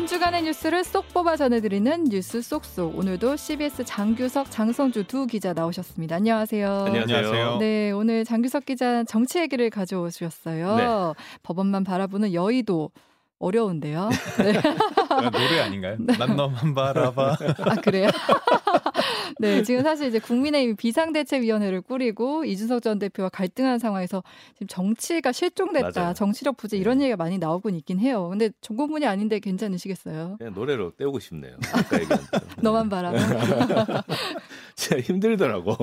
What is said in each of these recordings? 한 주간의 뉴스를 쏙 뽑아 전해드리는 뉴스 쏙쏙. 오늘도 CBS 장규석, 장성주 두 기자 나오셨습니다. 안녕하세요. 안녕하세요. 네, 오늘 장규석 기자 정치 얘기를 가져오셨어요. 네. 법원만 바라보는 여의도. 어려운데요. 네. 노래 아닌가요? 난 너만 바라봐. 아, 그래요? 네, 지금 사실 이제 국민의힘 비상대책위원회를 꾸리고 이준석 전 대표와 갈등한 상황에서 지금 정치가 실종됐다, 맞아요. 정치력 부재 이런 얘기가 많이 나오고 있긴 해요. 근데 전공문이 아닌데 괜찮으시겠어요? 그냥 노래로 때우고 싶네요. 너만 바라봐. 진짜 힘들더라고.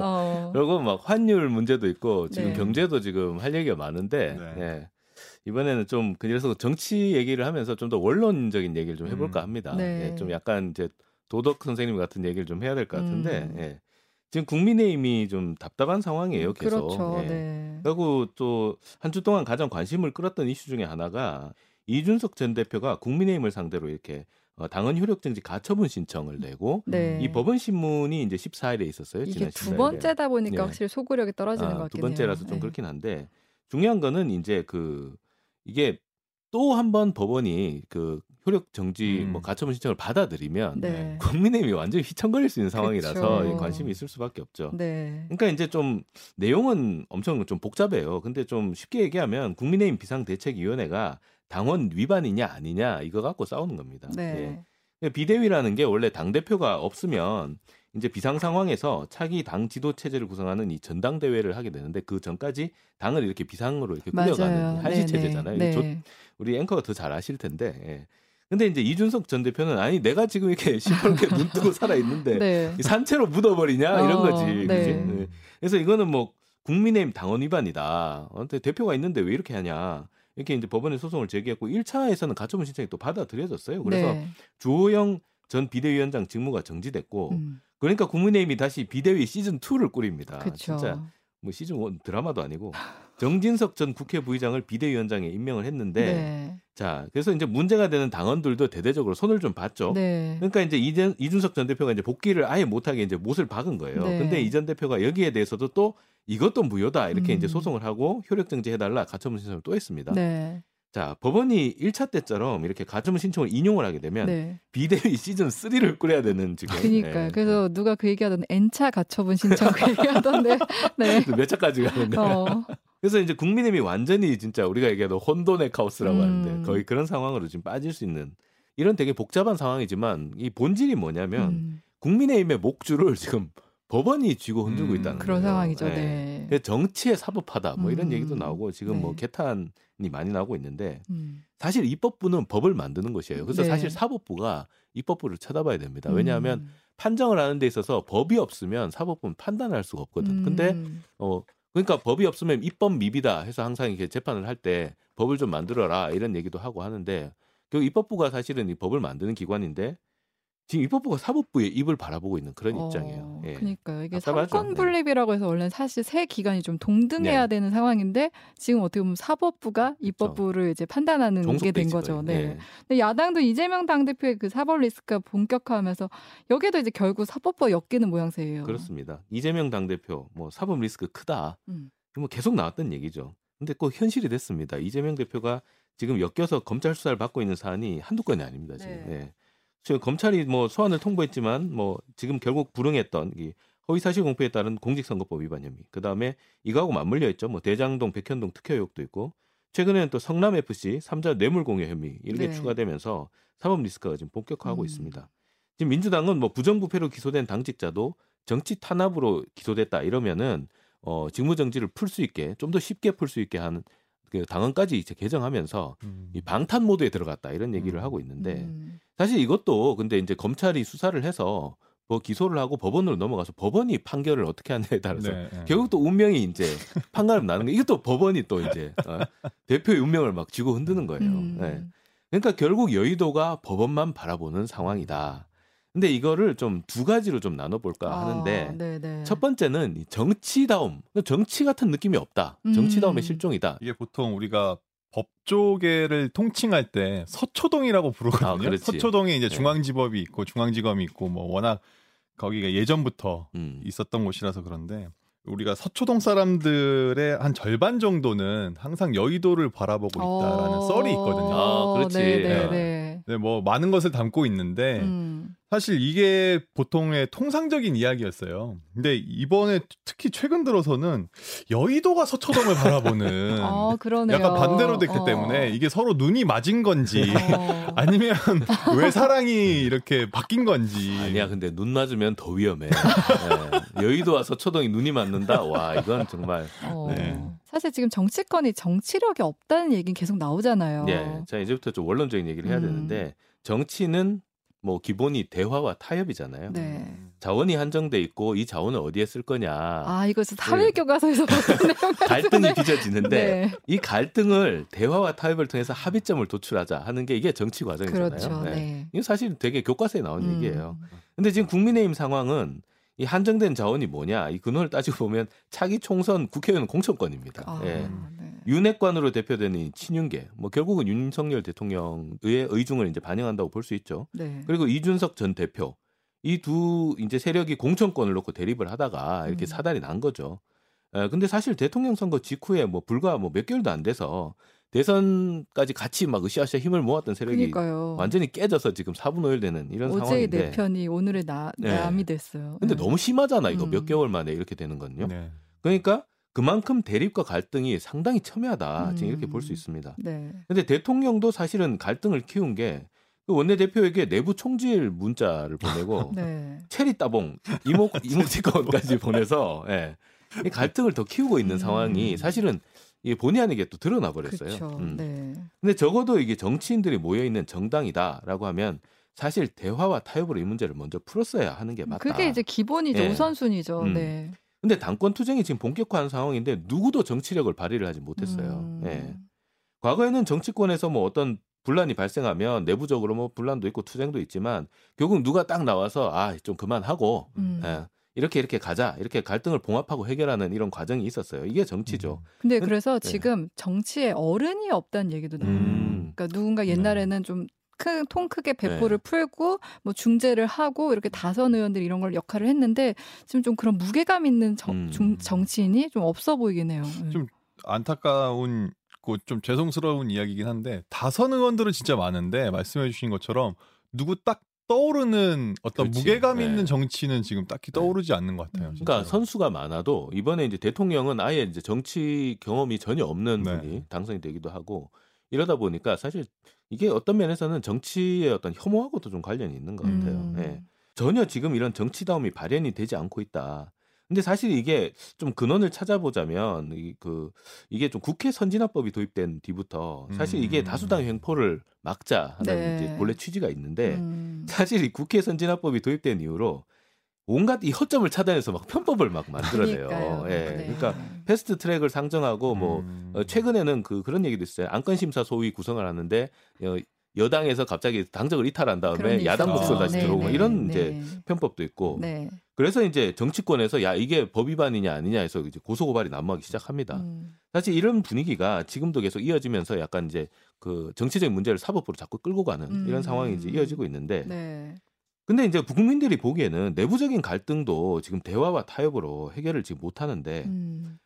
그리고 막 환율 문제도 있고 지금 네. 경제도 지금 할 얘기가 많은데. 네. 네. 이번에는 좀 그래서 정치 얘기를 하면서 좀 더 원론적인 얘기를 좀 해볼까 합니다. 네. 예, 좀 약간 이제 도덕 선생님 같은 얘기를 좀 해야 될 것 같은데 예. 지금 국민의힘이 좀 답답한 상황이에요. 계속. 그렇죠. 예. 네. 그리고 또 한 주 동안 가장 관심을 끌었던 이슈 중에 하나가 이준석 전 대표가 국민의힘을 상대로 이렇게 당헌 효력정지 가처분 신청을 내고 네. 이 법원 신문이 이제 14일에 있었어요. 이게 지난 14일에. 두 번째다 보니까 예. 확실히 소구력이 떨어지는 것 같긴 해요. 두 번째라서 좀 네. 그렇긴 한데 중요한 거는 이제 이게 또 한 번 법원이 그 효력 정지 뭐 가처분 신청을 받아들이면 네. 국민의힘이 완전히 휘청거릴 수 있는 상황이라서 그쵸. 관심이 있을 수밖에 없죠. 네. 그러니까 이제 좀 내용은 엄청 좀 복잡해요. 근데 좀 쉽게 얘기하면 국민의힘 비상대책위원회가 당원 위반이냐 아니냐 이거 갖고 싸우는 겁니다. 네. 예. 비대위라는 게 원래 당대표가 없으면 이제 비상 상황에서 차기 당 지도 체제를 구성하는 이 전당대회를 하게 되는데 그 전까지 당을 이렇게 비상으로 이렇게 끌려가는 한시 체제잖아요. 네. 우리 앵커가 더 잘 아실 텐데. 예. 근데 이제 이준석 전 대표는 아니 내가 지금 이렇게 시퍼렇게 눈 뜨고 살아 있는데 네. 산채로 묻어버리냐 이런 거지. 네. 네. 그래서 이거는 뭐 국민의힘 당원 위반이다. 대표가 있는데 왜 이렇게 하냐. 이렇게 이제 법원에 소송을 제기했고 1차에서는 가처분 신청이 또 받아들여졌어요. 그래서 네. 주호영 전 비대위원장 직무가 정지됐고. 그러니까 국민의힘이 다시 비대위 시즌2를 꾸립니다. 그쵸. 진짜 뭐 시즌1 드라마도 아니고 정진석 전 국회 부의장을 비대위원장에 임명을 했는데 네. 자, 그래서 이제 문제가 되는 당원들도 대대적으로 손을 좀 봤죠. 네. 그러니까 이제 이준석 전 대표가 이제 복귀를 아예 못하게 이제 못을 박은 거예요. 네. 근데 이 전 대표가 여기에 대해서도 또 이것도 무효다 이렇게 이제 소송을 하고 효력정지 해달라 가처분 신청을 또 했습니다. 네. 자, 법원이 1차 때처럼 이렇게 가처분 신청을 인용을 하게 되면 네. 비대위 시즌 3를 꾸려야 되는 지금. 그러니까 네. 그래서 누가 그 얘기하던 N차 가처분 신청 그 얘기하던데. 네. 몇 차까지 가는데. 그래서 이제 국민의힘이 완전히 진짜 우리가 얘기하던 혼돈의 카오스라고 하는데 거의 그런 상황으로 지금 빠질 수 있는 이런 되게 복잡한 상황이지만 이 본질이 뭐냐면 국민의힘의 목줄을 지금 법원이 쥐고 흔들고 있다는 그런 거예요. 상황이죠. 네. 네. 정치에 사법하다 뭐 이런 얘기도 나오고 지금 네. 뭐 개탄이 많이 나오고 있는데 사실 입법부는 법을 만드는 것이에요. 그래서 네. 사실 사법부가 입법부를 쳐다봐야 됩니다. 왜냐하면 판정을 하는 데 있어서 법이 없으면 사법부는 판단할 수가 없거든. 근데 그러니까 법이 없으면 입법 미비다 해서 항상 이렇게 재판을 할 때 법을 좀 만들어라 이런 얘기도 하고 하는데 결국 입법부가 사실은 이 법을 만드는 기관인데 지금 입법부가 사법부의 입을 바라보고 있는 그런 입장이에요. 예. 그러니까요. 이게 삼권 분립이라고 해서 원래는 사실 세 기관이 좀 동등해야 네. 되는 상황인데 지금 어떻게 보면 사법부가 입법부를 그렇죠. 이제 판단하는 게 된 거죠. 네. 네. 근데 야당도 이재명 당대표의 그 사법 리스크가 본격화하면서 여기에도 이제 결국 사법부가 엮이는 모양새예요. 그렇습니다. 이재명 당대표 뭐 사법 리스크 크다. 뭐 계속 나왔던 얘기죠. 근데 꼭 현실이 됐습니다. 이재명 대표가 지금 엮여서 검찰 수사를 받고 있는 사안이 한두 건이 아닙니다. 지금. 네. 예. 지금 검찰이 뭐 소환을 통보했지만 뭐 지금 결국 불응했던 이 허위사실 공표에 따른 공직선거법 위반 혐의. 그다음에 이거하고 맞물려 있죠. 뭐 대장동, 백현동 특혜 의혹도 있고 최근에는 또 성남FC 3자 뇌물공여 혐의 이렇게 네. 추가되면서 사법 리스크가 지금 본격화하고 있습니다. 지금 민주당은 뭐 부정부패로 기소된 당직자도 정치 탄압으로 기소됐다 이러면은 직무정지를 풀 수 있게 좀 더 쉽게 풀 수 있게 하는 당헌까지 이제 개정하면서 이 방탄 모드에 들어갔다 이런 얘기를 하고 있는데 사실 이것도 근데 이제 검찰이 수사를 해서 뭐 기소를 하고 법원으로 넘어가서 법원이 판결을 어떻게 하느냐에 따라서 네, 네. 결국 또 운명이 이제 판가름 나는 거 이것도 법원이 또 이제 대표의 운명을 막 쥐고 흔드는 거예요. 네. 그러니까 결국 여의도가 법원만 바라보는 상황이다. 근데 이거를 좀 두 가지로 좀 나눠볼까 하는데 네네. 첫 번째는 정치다움, 정치 같은 느낌이 없다. 정치다움의 실종이다. 이게 보통 우리가 법조계를 통칭할 때 서초동이라고 부르거든요. 서초동에 이제 중앙지법이 있고 중앙지검이 있고 뭐 워낙 거기가 예전부터 있었던 곳이라서 그런데 우리가 서초동 사람들의 한 절반 정도는 항상 여의도를 바라보고 있다라는 썰이 있거든요. 아, 그렇지. 네. 네, 뭐 많은 것을 담고 있는데 사실 이게 보통의 통상적인 이야기였어요. 근데 이번에 특히 최근 들어서는 여의도가 서초동을 바라보는 그러네요. 약간 반대로 됐기 때문에 이게 서로 눈이 맞은 건지 아니면 왜 사랑이 이렇게 바뀐 건지. 아니야, 근데 눈 맞으면 더 위험해. 네. 여의도와 서초동이 눈이 맞는다? 와, 이건 정말... 네. 사실 지금 정치권이 정치력이 없다는 얘기는 계속 나오잖아요. 네, 자 이제부터 좀 원론적인 얘기를 해야 되는데 정치는 뭐 기본이 대화와 타협이잖아요. 네. 자원이 한정돼 있고 이 자원을 어디에 쓸 거냐. 아 이것은 사회교과서에서 봤던 내용. 갈등이 빚어지는데 네. 이 갈등을 대화와 타협을 통해서 합의점을 도출하자 하는 게 이게 정치 과정이잖아요. 그렇죠. 네. 네. 이거 사실 되게 교과서에 나온 얘기예요. 근데 지금 국민의힘 상황은 이 한정된 자원이 뭐냐. 이 근원을 따지고 보면 차기 총선 국회의원 공천권입니다. 예. 네. 윤핵관으로 대표되는 친윤계. 뭐 결국은 윤석열 대통령의 의중을 이제 반영한다고 볼 수 있죠. 네. 그리고 이준석 전 대표. 이 두 이제 세력이 공천권을 놓고 대립을 하다가 이렇게 사단이 난 거죠. 예. 근데 사실 대통령 선거 직후에 뭐 불과 뭐 몇 개월도 안 돼서 대선까지 같이 막 으쌰으쌰 힘을 모았던 세력이 그러니까요. 완전히 깨져서 지금 4분 5일 되는 이런 상황인데. 어제의 내 편이 오늘의 남이 됐어요. 근데 너무 심하잖아. 이거 몇 개월 만에 이렇게 되는 건요. 네. 그러니까 그만큼 대립과 갈등이 상당히 첨예하다. 지금 이렇게 볼 수 있습니다. 네. 근데 대통령도 사실은 갈등을 키운 게 원내대표에게 내부 총질 문자를 보내고 네. 체리 따봉, 이모티콘까지 보내서 네. 갈등을 더 키우고 있는 상황이 사실은 이게 본의 아니게 또 드러나 버렸어요. 그렇죠. 네. 근데 적어도 이게 정치인들이 모여 있는 정당이다라고 하면 사실 대화와 타협으로 이 문제를 먼저 풀었어야 하는 게 맞다. 그게 이제 기본이죠. 네. 우선순위죠. 네. 근데 당권 투쟁이 지금 본격화한 상황인데 누구도 정치력을 발휘를 하지 못했어요. 네. 과거에는 정치권에서 뭐 어떤 분란이 발생하면 내부적으로 뭐 분란도 있고 투쟁도 있지만 결국 누가 딱 나와서 아, 좀 그만하고 네. 이렇게 가자. 이렇게 갈등을 봉합하고 해결하는 이런 과정이 있었어요. 이게 정치죠. 근데 그래서 지금 네. 정치에 어른이 없다는 얘기도 나와요. 그러니까 누군가 옛날에는 좀 통 크게 배포를 네. 풀고 뭐 중재를 하고 이렇게 다선 의원들이 이런 걸 역할을 했는데 지금 좀 그런 무게감 있는 정치인이 좀 없어 보이긴 해요. 좀 안타까운 좀 죄송스러운 이야기긴 한데 다선 의원들은 진짜 많은데 말씀해 주신 것처럼 누구 딱 떠오르는 어떤 그렇지. 무게감 있는 네. 정치는 지금 딱히 떠오르지 않는 것 같아요. 진짜로. 그러니까 선수가 많아도 이번에 이제 대통령은 아예 이제 정치 경험이 전혀 없는 네. 분이 당선이 되기도 하고 이러다 보니까 사실 이게 어떤 면에서는 정치의 어떤 혐오하고도 좀 관련이 있는 것 같아요. 네. 전혀 지금 이런 정치다움이 발현이 되지 않고 있다. 근데 사실 이게 좀 근원을 찾아보자면 이게 좀 국회 선진화법이 도입된 뒤부터 사실 이게 다수당 횡포를 막자 하는 네. 이제 본래 취지가 있는데 사실 이 국회 선진화법이 도입된 이후로 온갖 이 허점을 차단해서 막 편법을 막 만들어내요. 예. 네. 그러니까 패스트 트랙을 상정하고 뭐 최근에는 그런 얘기도 있어요. 안건 심사 소위 구성을 하는데 여당에서 갑자기 당적을 이탈한 다음에 야당 목소리 다시 들어오고 이런 이제 편법도 있고 네. 그래서 이제 정치권에서 야 이게 법 위반이냐 아니냐 해서 이제 고소고발이 난무하기 시작합니다. 사실 이런 분위기가 지금도 계속 이어지면서 약간 이제 그 정치적인 문제를 사법으로 자꾸 끌고 가는 이런 상황이 이제 이어지고 있는데 네. 근데 이제 국민들이 보기에는 내부적인 갈등도 지금 대화와 타협으로 해결을 지금 못하는데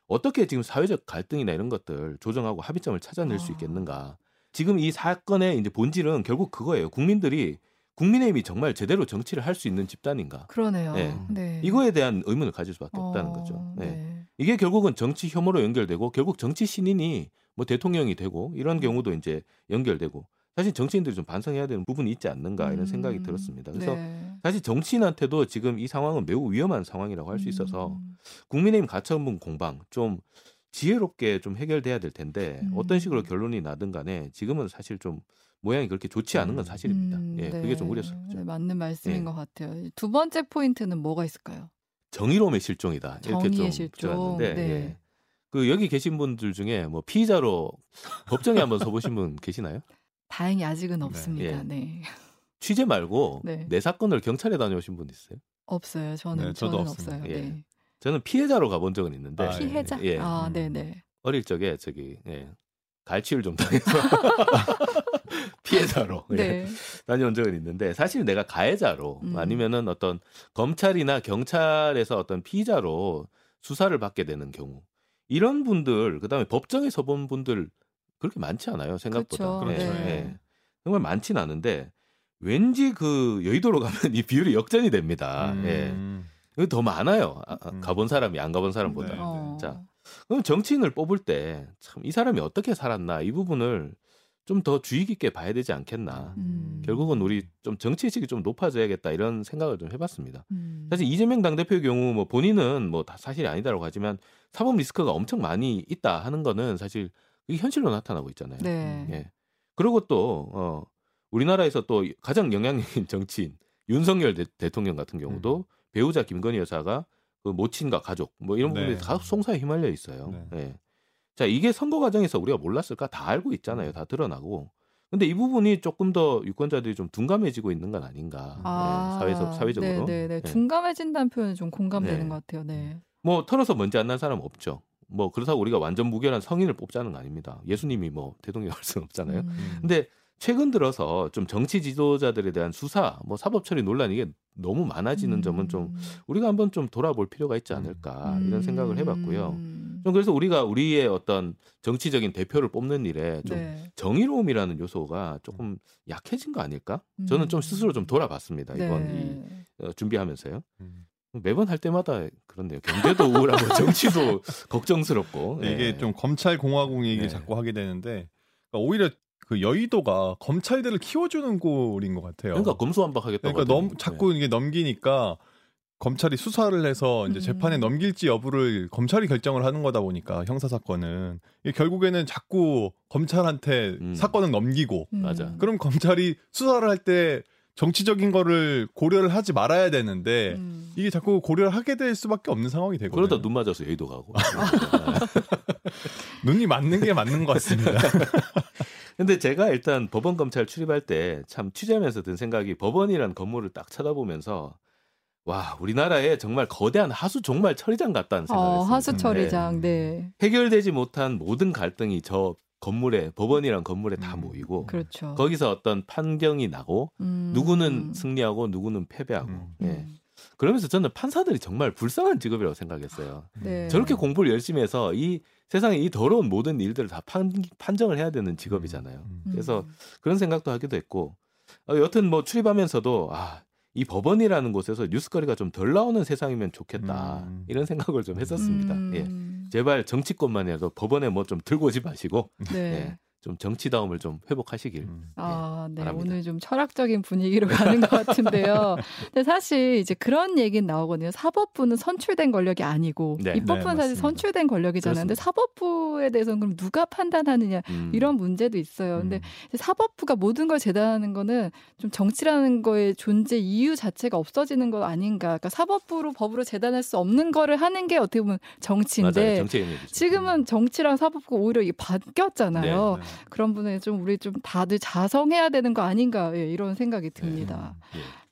어떻게 지금 사회적 갈등이나 이런 것들 조정하고 합의점을 찾아낼 수 있겠는가. 지금 이 사건의 이제 본질은 결국 그거예요. 국민들이 국민의힘이 정말 제대로 정치를 할 수 있는 집단인가. 그러네요. 네. 네. 이거에 대한 의문을 가질 수밖에 없다는 거죠. 네. 네. 이게 결국은 정치 혐오로 연결되고 결국 정치 신인이 뭐 대통령이 되고 이런 경우도 이제 연결되고 사실 정치인들이 좀 반성해야 되는 부분이 있지 않는가 이런 생각이 들었습니다. 그래서 네. 사실 정치인한테도 지금 이 상황은 매우 위험한 상황이라고 할 수 있어서 국민의힘 가처분 공방 좀 지혜롭게 좀 해결돼야 될 텐데 어떤 식으로 결론이 나든 간에 지금은 사실 좀 모양이 그렇게 좋지 않은 건 사실입니다. 예, 네. 그게 좀 우려스럽죠. 네, 맞는 말씀인 것 같아요. 두 번째 포인트는 뭐가 있을까요? 정의로움의 실종이다. 이렇게 정의의 실종. 네. 예. 그 여기 계신 분들 중에 뭐 피의자로 법정에 한번 서보신 분 계시나요? 다행히 아직은 없습니다. 네. 네. 취재 말고 내 사건을 경찰에 다녀오신 분 있어요? 없어요. 저는 없어요. 예. 네. 저는 피해자로 가본 적은 있는데 피해자? 예. 아, 네네. 어릴 적에 갈취를 좀 당해서 피해자로 네. 예. 다녀온 적은 있는데 사실 내가 가해자로 아니면은 어떤 검찰이나 경찰에서 어떤 피의자로 수사를 받게 되는 경우 이런 분들 그다음에 법정에 서본 분들 그렇게 많지 않아요 생각보다. 그렇죠. 예. 네. 예. 정말 많진 않은데 왠지 그 여의도로 가면 이 비율이 역전이 됩니다. 예. 더 많아요. 가본 사람이 안 가본 사람보다. 네, 네. 자, 그럼 정치인을 뽑을 때 참 이 사람이 어떻게 살았나 이 부분을 좀 더 주의 깊게 봐야 되지 않겠나. 결국은 우리 좀 정치의식이 좀 높아져야겠다 이런 생각을 좀 해봤습니다. 사실 이재명 당대표의 경우 뭐 본인은 뭐 다 사실이 아니다라고 하지만 사법 리스크가 엄청 많이 있다 하는 거는 사실 그게 현실로 나타나고 있잖아요. 네. 예. 그리고 또 우리나라에서 또 가장 영향력인 정치인 윤석열 대통령 같은 경우도 배우자 김건희 여사가 그 모친과 가족 뭐 이런 분들이 다 송사에 휘말려 있어요. 네. 예. 자, 이게 선거 과정에서 우리가 몰랐을까? 다 알고 있잖아요. 다 드러나고. 근데 이 부분이 조금 더 유권자들이 좀 둔감해지고 있는 건 아닌가. 아, 네, 사회적으로. 네네네. 둔감해진다는 표현은 좀 공감되는 것 같아요. 네. 뭐 털어서 먼지 안 난 사람 없죠. 뭐 그렇다고 우리가 완전 무결한 성인을 뽑자는 거 아닙니다. 예수님이 뭐 대통령 할 수는 없잖아요. 근데 최근 들어서 좀 정치 지도자들에 대한 수사, 뭐 사법 처리 논란이 이게 너무 많아지는 점은 좀 우리가 한번 좀 돌아볼 필요가 있지 않을까 이런 생각을 해봤고요. 좀 그래서 우리가 우리의 어떤 정치적인 대표를 뽑는 일에 좀 정의로움이라는 요소가 조금 약해진 거 아닐까? 저는 좀 스스로 좀 돌아봤습니다. 이번 이 준비하면서요. 매번 할 때마다 그런데요. 경제도 우울하고 정치도 걱정스럽고. 이게 좀 검찰 공화국 얘기 자꾸 하게 되는데 그러니까 오히려 그 여의도가 검찰들을 키워주는 꼴인 것 같아요. 그러니까 검수완박하겠다고. 그러니까 자꾸 이게 넘기니까. 검찰이 수사를 해서 이제 재판에 넘길지 여부를 검찰이 결정을 하는 거다 보니까 형사 사건은 결국에는 자꾸 검찰한테 사건을 넘기고 맞아. 그럼 검찰이 수사를 할 때 정치적인 거를 고려를 하지 말아야 되는데 이게 자꾸 고려를 하게 될 수밖에 없는 상황이 되거든요. 그러다 눈 맞아서 여의도 가고. 눈이 맞는 게 맞는 것 같습니다. 근데 제가 일단 법원 검찰 출입할 때 참 취재하면서 든 생각이 법원이란 건물을 딱 쳐다보면서 와, 우리나라에 정말 거대한 하수 정말 처리장 같다는 생각했어요. 하수 처리장, 네. 해결되지 못한 모든 갈등이 저 건물에 법원이란 건물에 다 모이고, 그렇죠. 거기서 어떤 판경이 나고 누구는 승리하고 누구는 패배하고, 예. 그러면서 저는 판사들이 정말 불쌍한 직업이라고 생각했어요. 네. 저렇게 공부를 열심히 해서 이 세상에 이 더러운 모든 일들을 다 판정을 해야 되는 직업이잖아요. 그래서 그런 생각도 하기도 했고, 여튼 뭐 출입하면서도 이 법원이라는 곳에서 뉴스거리가 좀 덜 나오는 세상이면 좋겠다. 이런 생각을 좀 했었습니다. 예. 제발 정치권만이라도 법원에 뭐 좀 들고 오지 마시고 예. 좀 정치다움을 좀 회복하시길 네. 바랍니다. 오늘 좀 철학적인 분위기로 가는 것 같은데요. 근데 사실 이제 그런 얘기는 나오거든요. 사법부는 선출된 권력이 아니고 입법부는 사실 선출된 권력이잖아요. 그런데 사법부에 대해서는 그럼 누가 판단하느냐 이런 문제도 있어요. 근데 사법부가 모든 걸 재단하는 거는 좀 정치라는 거의 존재 이유 자체가 없어지는 거 아닌가. 그러니까 사법부로 법으로 재단할 수 없는 거를 하는 게 어떻게 보면 정치인데 지금은 정치랑 사법부가 오히려 이게 바뀌었잖아요. 네, 네. 그런 분에 좀 우리 좀 다들 자성해야 되는 거 아닌가 이런 생각이 듭니다.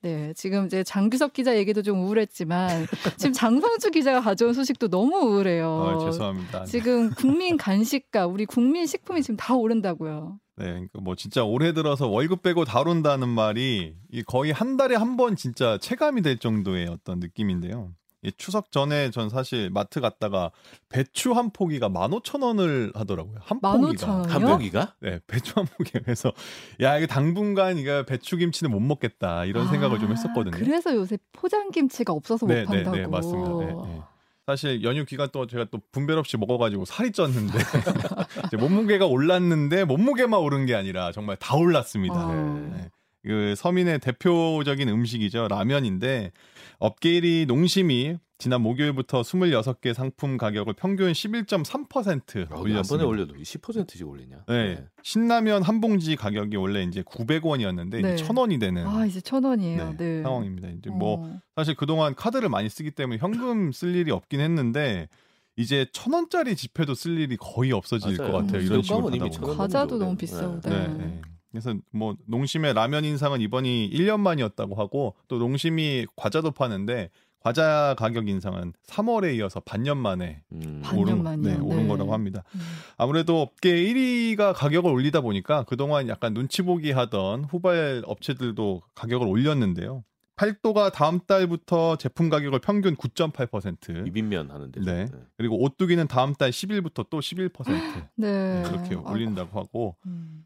네, 지금 이제 장규석 기자 얘기도 좀 우울했지만 지금 장성주 기자가 가져온 소식도 너무 우울해요. 죄송합니다. 지금 국민 간식과 우리 국민 식품이 지금 다 오른다고요. 네, 뭐 진짜 올해 들어서 월급 빼고 다 오른다는 말이 거의 한 달에 한 번 진짜 체감이 될 정도의 어떤 느낌인데요. 추석 전에 전 사실 마트 갔다가 배추 한 포기가 15,000원을 하더라고요. 한 포기가. 한 포기가? 네, 배추 한 포기가. 그래서 야, 이거 당분간 이거 배추김치는 못 먹겠다 이런 생각을 좀 했었거든요. 그래서 요새 포장김치가 없어서 못 판다고. 네, 맞습니다. 네. 사실 연휴 기간 또 제가 또 분별 없이 먹어가지고 살이 쪘는데 이제 몸무게가 올랐는데 몸무게만 오른 게 아니라 정말 다 올랐습니다. 네. 그 서민의 대표적인 음식이죠. 라면인데 업계일이 농심이 지난 목요일부터 26개 상품 가격을 평균 11.3% 올렸습니다. 한 번에 올려도 10%씩 올리냐? 네. 신라면 한 봉지 가격이 원래 이제 900원이었는데 이제 1,000원이 되는 이제 1,000원이에요. 네. 상황입니다. 이제 뭐 사실 그동안 카드를 많이 쓰기 때문에 현금 쓸 일이 없긴 했는데 이제 1,000원짜리 지폐도 쓸 일이 거의 없어질 것 같아요. 이런 식으로 하다 보면 과자도 너무 비싸다. 네. 그래서 뭐 농심의 라면 인상은 이번이 1년 만이었다고 하고 또 농심이 과자도 파는데 과자 가격 인상은 3월에 이어서 반년 만에 오른 거라고 합니다. 아무래도 업계 1위가 가격을 올리다 보니까 그동안 약간 눈치 보기 하던 후발 업체들도 가격을 올렸는데요. 팔도가 다음 달부터 제품 가격을 평균 9.8%. 비빔면 하는데. 네. 네. 그리고 오뚜기는 다음 달 10일부터 또 11%. 네. 이렇게 올린다고 하고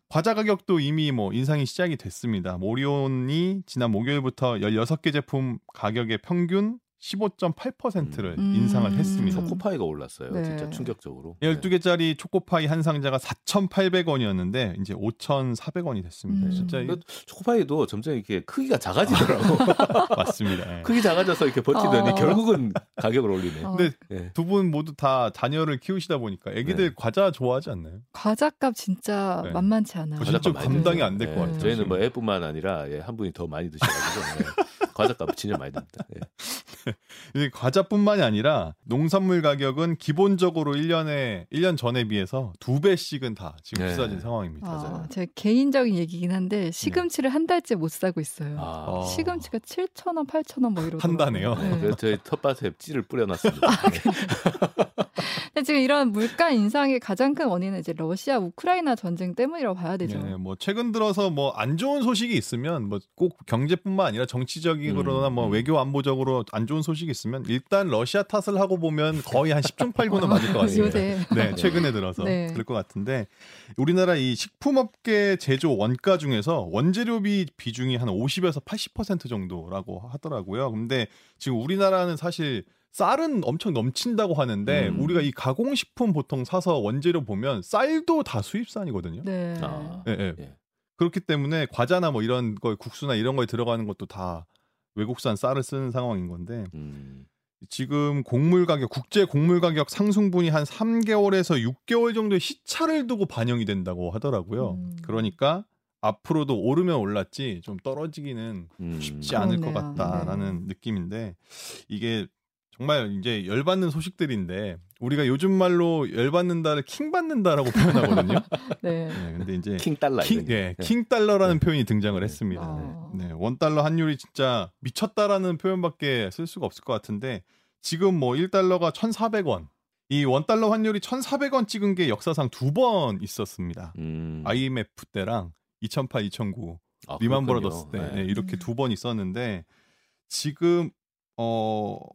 과자 가격도 이미 뭐 인상이 시작이 됐습니다. 오리온이 지난 목요일부터 16개 제품 가격의 평균 15.8%를 인상을 했습니다. 초코파이가 올랐어요. 네. 진짜 충격적으로. 12개짜리 초코파이 한 상자가 4,800원이었는데 이제 5,400원이 됐습니다. 진짜 초코파이도 점점 이렇게 크기가 작아지더라고. 맞습니다. 네. 크기 작아져서 이렇게 버티더니 결국은 가격을 올리네. 근데 네. 두 분 모두 다 자녀를 키우시다 보니까 애기들 네. 과자 좋아하지 않나요? 과자값 진짜 네. 만만치 않아요. 진짜 감당이 안 될 것 같아요. 저희는 뭐 애뿐만 아니라 한 분이 더 많이 드셔가지고 네. 과자값 진짜 많이 듭니다. 네. 과자뿐만이 아니라 농산물 가격은 기본적으로 1년 전에 비해서 2배씩은 다 지금 비싸진 네. 상황입니다. 제 개인적인 얘기긴 한데 시금치를 네. 한 달째 못 사고 있어요. 시금치가 7,000원, 8,000원 뭐 이러고 한 달에요. 네. 그래서 저희 텃밭에 찌를 뿌려놨습니다. 근데 지금 이런 물가 인상의 가장 큰 원인은 이제 러시아 우크라이나 전쟁 때문이라고 봐야 되죠. 네, 뭐 최근 들어서 뭐 안 좋은 소식이 있으면 뭐 꼭 경제뿐만 아니라 정치적으로나 뭐 외교 안보적으로 안 좋은 소식이 있으면 일단 러시아 탓을 하고 보면 거의 한 10중 8구는 맞을 것 같습니다. 네, 최근에 들어서 네. 그럴 것 같은데 우리나라 이 식품업계 제조 원가 중에서 원재료비 비중이 한 50에서 80% 정도라고 하더라고요. 근데 지금 우리나라는 사실 쌀은 엄청 넘친다고 하는데 우리가 이 가공식품 보통 사서 원재료 보면 쌀도 다 수입산이거든요. 네. 네. 그렇기 때문에 과자나 뭐 이런 거 국수나 이런 거에 들어가는 것도 다 외국산 쌀을 쓰는 상황인 건데 지금 곡물 가격, 국제 곡물 가격 상승분이 한 3개월에서 6개월 정도의 시차를 두고 반영이 된다고 하더라고요. 그러니까 앞으로도 오르면 올랐지 좀 떨어지기는 쉽지 않을 그렇네요. 것 같다라는 네. 느낌인데 이게 정말 이제 열받는 소식들인데 우리가 요즘 말로 열받는다를 킹받는다라고 표현하거든요. 네. 네. 근데 이제 킹달러. 네. 킹달러라는 네. 표현이 등장을 네. 했습니다. 네. 원달러 환율이 진짜 미쳤다라는 표현밖에 쓸 수가 없을 것 같은데 지금 뭐 1달러가 1,400원. 이 원달러 환율이 1,400원 찍은 게 역사상 2번 있었습니다. IMF 때랑 2008, 2009 리만 브라더스 때 네. 네. 이렇게 2번 있었는데 지금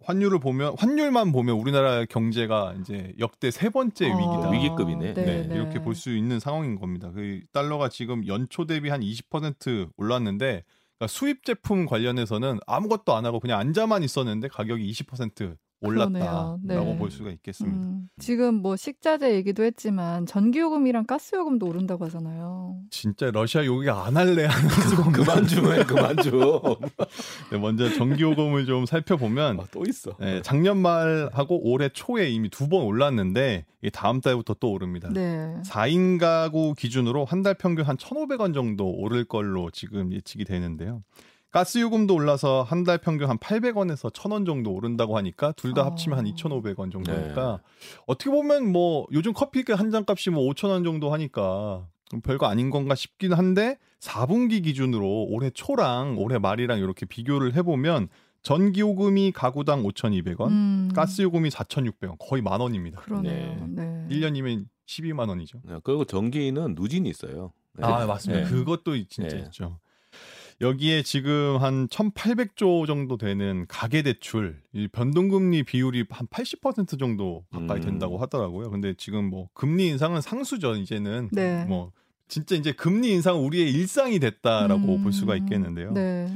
환율만 보면 우리나라 경제가 이제 역대 3번째 위기다. 위기급이네. 네, 이렇게 볼 수 있는 상황인 겁니다. 그 달러가 지금 연초 대비 한 20% 올랐는데 그러니까 수입 제품 관련해서는 아무것도 안 하고 그냥 앉아만 있었는데 가격이 20% 올랐다라고 네. 볼 수가 있겠습니다. 지금 뭐 식자재 얘기도 했지만 전기요금이랑 가스요금도 오른다고 하잖아요. 진짜 러시아 요기 안 할래 하는 그만 줘. 네, 먼저 전기요금을 좀 살펴보면 또 있어. 네, 작년 말하고 올해 초에 이미 2번 올랐는데 이게 다음 달부터 또 오릅니다. 네. 4인 가구 기준으로 한 달 평균 한 1,500원 정도 오를 걸로 지금 예측이 되는데요. 가스요금도 올라서 한 달 평균 한 800원에서 1,000원 정도 오른다고 하니까 둘 다 합치면 한 2,500원 정도니까 네. 어떻게 보면 뭐 요즘 커피 한 잔 값이 뭐 5,000원 정도 하니까 별거 아닌 건가 싶긴 한데 4분기 기준으로 올해 초랑 올해 말이랑 이렇게 비교를 해보면 전기요금이 가구당 5,200원, 가스요금이 4,600원, 거의 만 원입니다. 그러네요. 네. 1년이면 12만 원이죠. 네, 그리고 전기는 누진이 있어요. 네. 아 맞습니다. 네. 그것도 진짜 네. 있죠. 여기에 지금 한 1,800조 정도 되는 가계대출, 이 변동금리 비율이 한 80% 정도 가까이 된다고 하더라고요. 근데 지금 뭐 금리 인상은 상수죠. 이제는 네. 뭐 진짜 이제 금리 인상 우리의 일상이 됐다라고 볼 수가 있겠는데요. 네.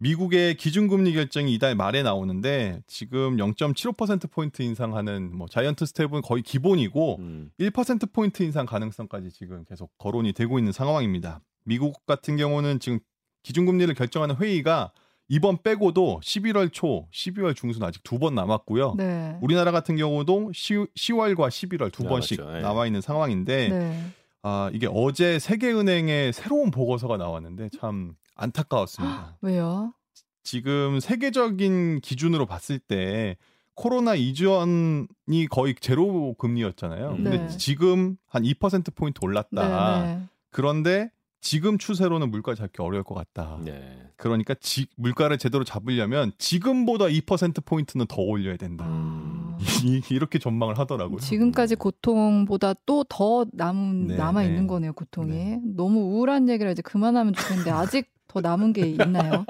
미국의 기준금리 결정이 이달 말에 나오는데 지금 0.75%포인트 인상하는 뭐 자이언트 스텝은 거의 기본이고 1%포인트 인상 가능성까지 지금 계속 거론이 되고 있는 상황입니다. 미국 같은 경우는 지금 기준금리를 결정하는 회의가 이번 빼고도 11월 초, 12월 중순 아직 2번 남았고요. 네. 우리나라 같은 경우도 10월과 11월 2번씩 네, 그렇죠. 남아 있는 상황인데 네. 이게 어제 세계은행의 새로운 보고서가 나왔는데 참 안타까웠습니다. 왜요? 지금 세계적인 기준으로 봤을 때 코로나 이전이 거의 제로 금리였잖아요. 근데 지금 한 2%포인트 올랐다. 네, 네. 그런데 지금 추세로는 물가 잡기 어려울 것 같다. 네. 그러니까 물가를 제대로 잡으려면 지금보다 2%포인트는 더 올려야 된다. 이렇게 전망을 하더라고요. 지금까지 고통보다 또 더 남아 있는 거네요. 고통이. 네. 너무 우울한 얘기를 이제 그만하면 좋겠는데 아직 더 남은 게 있나요?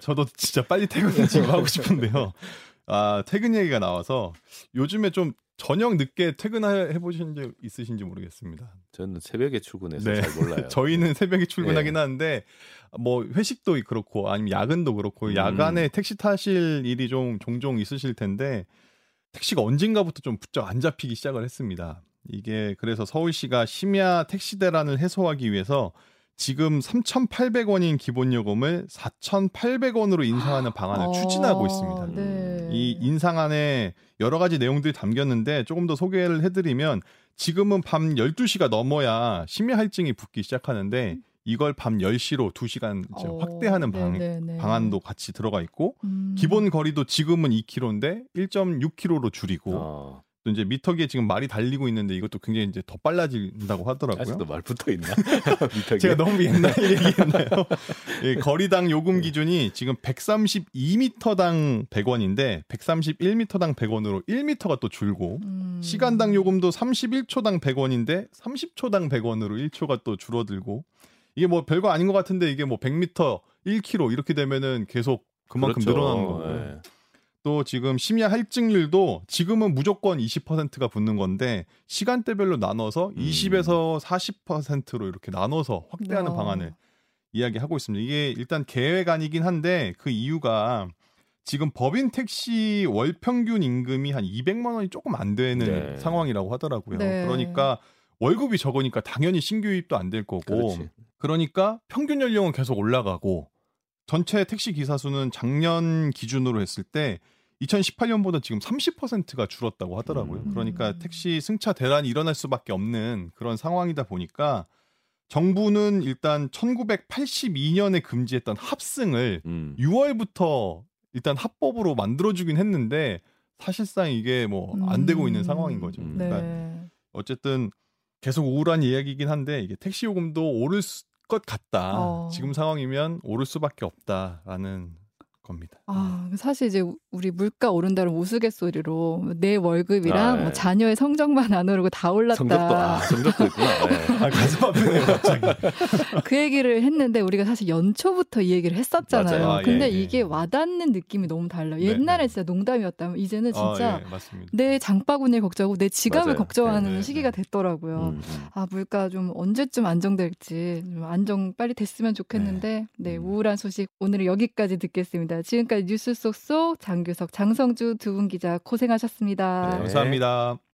저도 진짜 빨리 퇴근을 지금 하고 싶은데요. 아, 퇴근 얘기가 나와서 요즘에 좀 저녁 늦게 퇴근해 보신 적 있으신지 모르겠습니다. 저는 새벽에 출근해서 네. 잘 몰라요. 저희는 새벽에 출근하긴 네. 하는데 뭐 회식도 그렇고 아니면 야근도 그렇고 야간에 택시 타실 일이 좀 종종 있으실 텐데 택시가 언젠가부터 좀 부쩍 안 잡히기 시작을 했습니다. 이게 그래서 서울시가 심야 택시 대란을 해소하기 위해서 지금 3,800원인 기본 요금을 4,800원으로 인상하는 방안을 추진하고 있습니다. 네. 이 인상안에 여러 가지 내용들이 담겼는데 조금 더 소개를 해드리면 지금은 밤 12시가 넘어야 심야 할증이 붙기 시작하는데 이걸 밤 10시로 2시간 확대하는 방안도 같이 들어가 있고 기본 거리도 지금은 2km인데 1.6km로 줄이고 또 이제 미터기에 지금 말이 달리고 있는데 이것도 굉장히 이제 더 빨라진다고 하더라고요. 아직도 말 붙어 있나? 제가 너무 옛날 얘기했나요? 예, 거리당 요금 기준이 지금 132m당 100원인데 131m당 100원으로 1m가 또 줄고 시간당 요금도 31초당 100원인데 30초당 100원으로 1초가 또 줄어들고 이게 뭐 별거 아닌 것 같은데 이게 뭐 100m, 1km 이렇게 되면은 계속 그만큼 그렇죠. 늘어나는 거예요. 네. 또 지금 심야 할증률도 지금은 무조건 20%가 붙는 건데 시간대별로 나눠서 20에서 40%로 이렇게 나눠서 확대하는 방안을 이야기하고 있습니다. 이게 일단 계획안이긴 한데 그 이유가 지금 법인 택시 월 평균 임금이 한 200만 원이 조금 안 되는 상황이라고 하더라고요. 네. 그러니까 월급이 적으니까 당연히 신규 유입도 안 될 거고 그렇지. 그러니까 평균 연령은 계속 올라가고 전체 택시 기사 수는 작년 기준으로 했을 때 2018년보다 지금 30%가 줄었다고 하더라고요. 그러니까 택시 승차 대란이 일어날 수밖에 없는 그런 상황이다 보니까 정부는 일단 1982년에 금지했던 합승을 6월부터 일단 합법으로 만들어주긴 했는데 사실상 이게 뭐 안 되고 있는 상황인 거죠. 그러니까 어쨌든 계속 우울한 이야기이긴 한데 이게 택시 요금도 오를 것 같다. 지금 상황이면 오를 수밖에 없다라는 겁니다. 아, 사실 이제 우리 물가 오른다는 우스갯소리로 내 월급이랑 뭐 자녀의 성적만 안 오르고 다 올랐다. 성적도 있구나. 네. 아, 가슴 아프네요, 갑자기. 그 얘기를 했는데 우리가 사실 연초부터 이 얘기를 했었잖아요. 아, 근데 이게 와닿는 느낌이 너무 달라요. 옛날에 진짜 농담이었다면 이제는 진짜 내 장바구니를 걱정하고 내 지갑을 걱정하는 시기가 됐더라고요. 아, 물가 좀 언제쯤 안정될지 좀 안정 빨리 됐으면 좋겠는데 네, 우울한 소식 오늘은 여기까지 듣겠습니다. 지금까지 뉴스 속속 장규석, 장성주 두 분 기자 고생하셨습니다. 네, 감사합니다.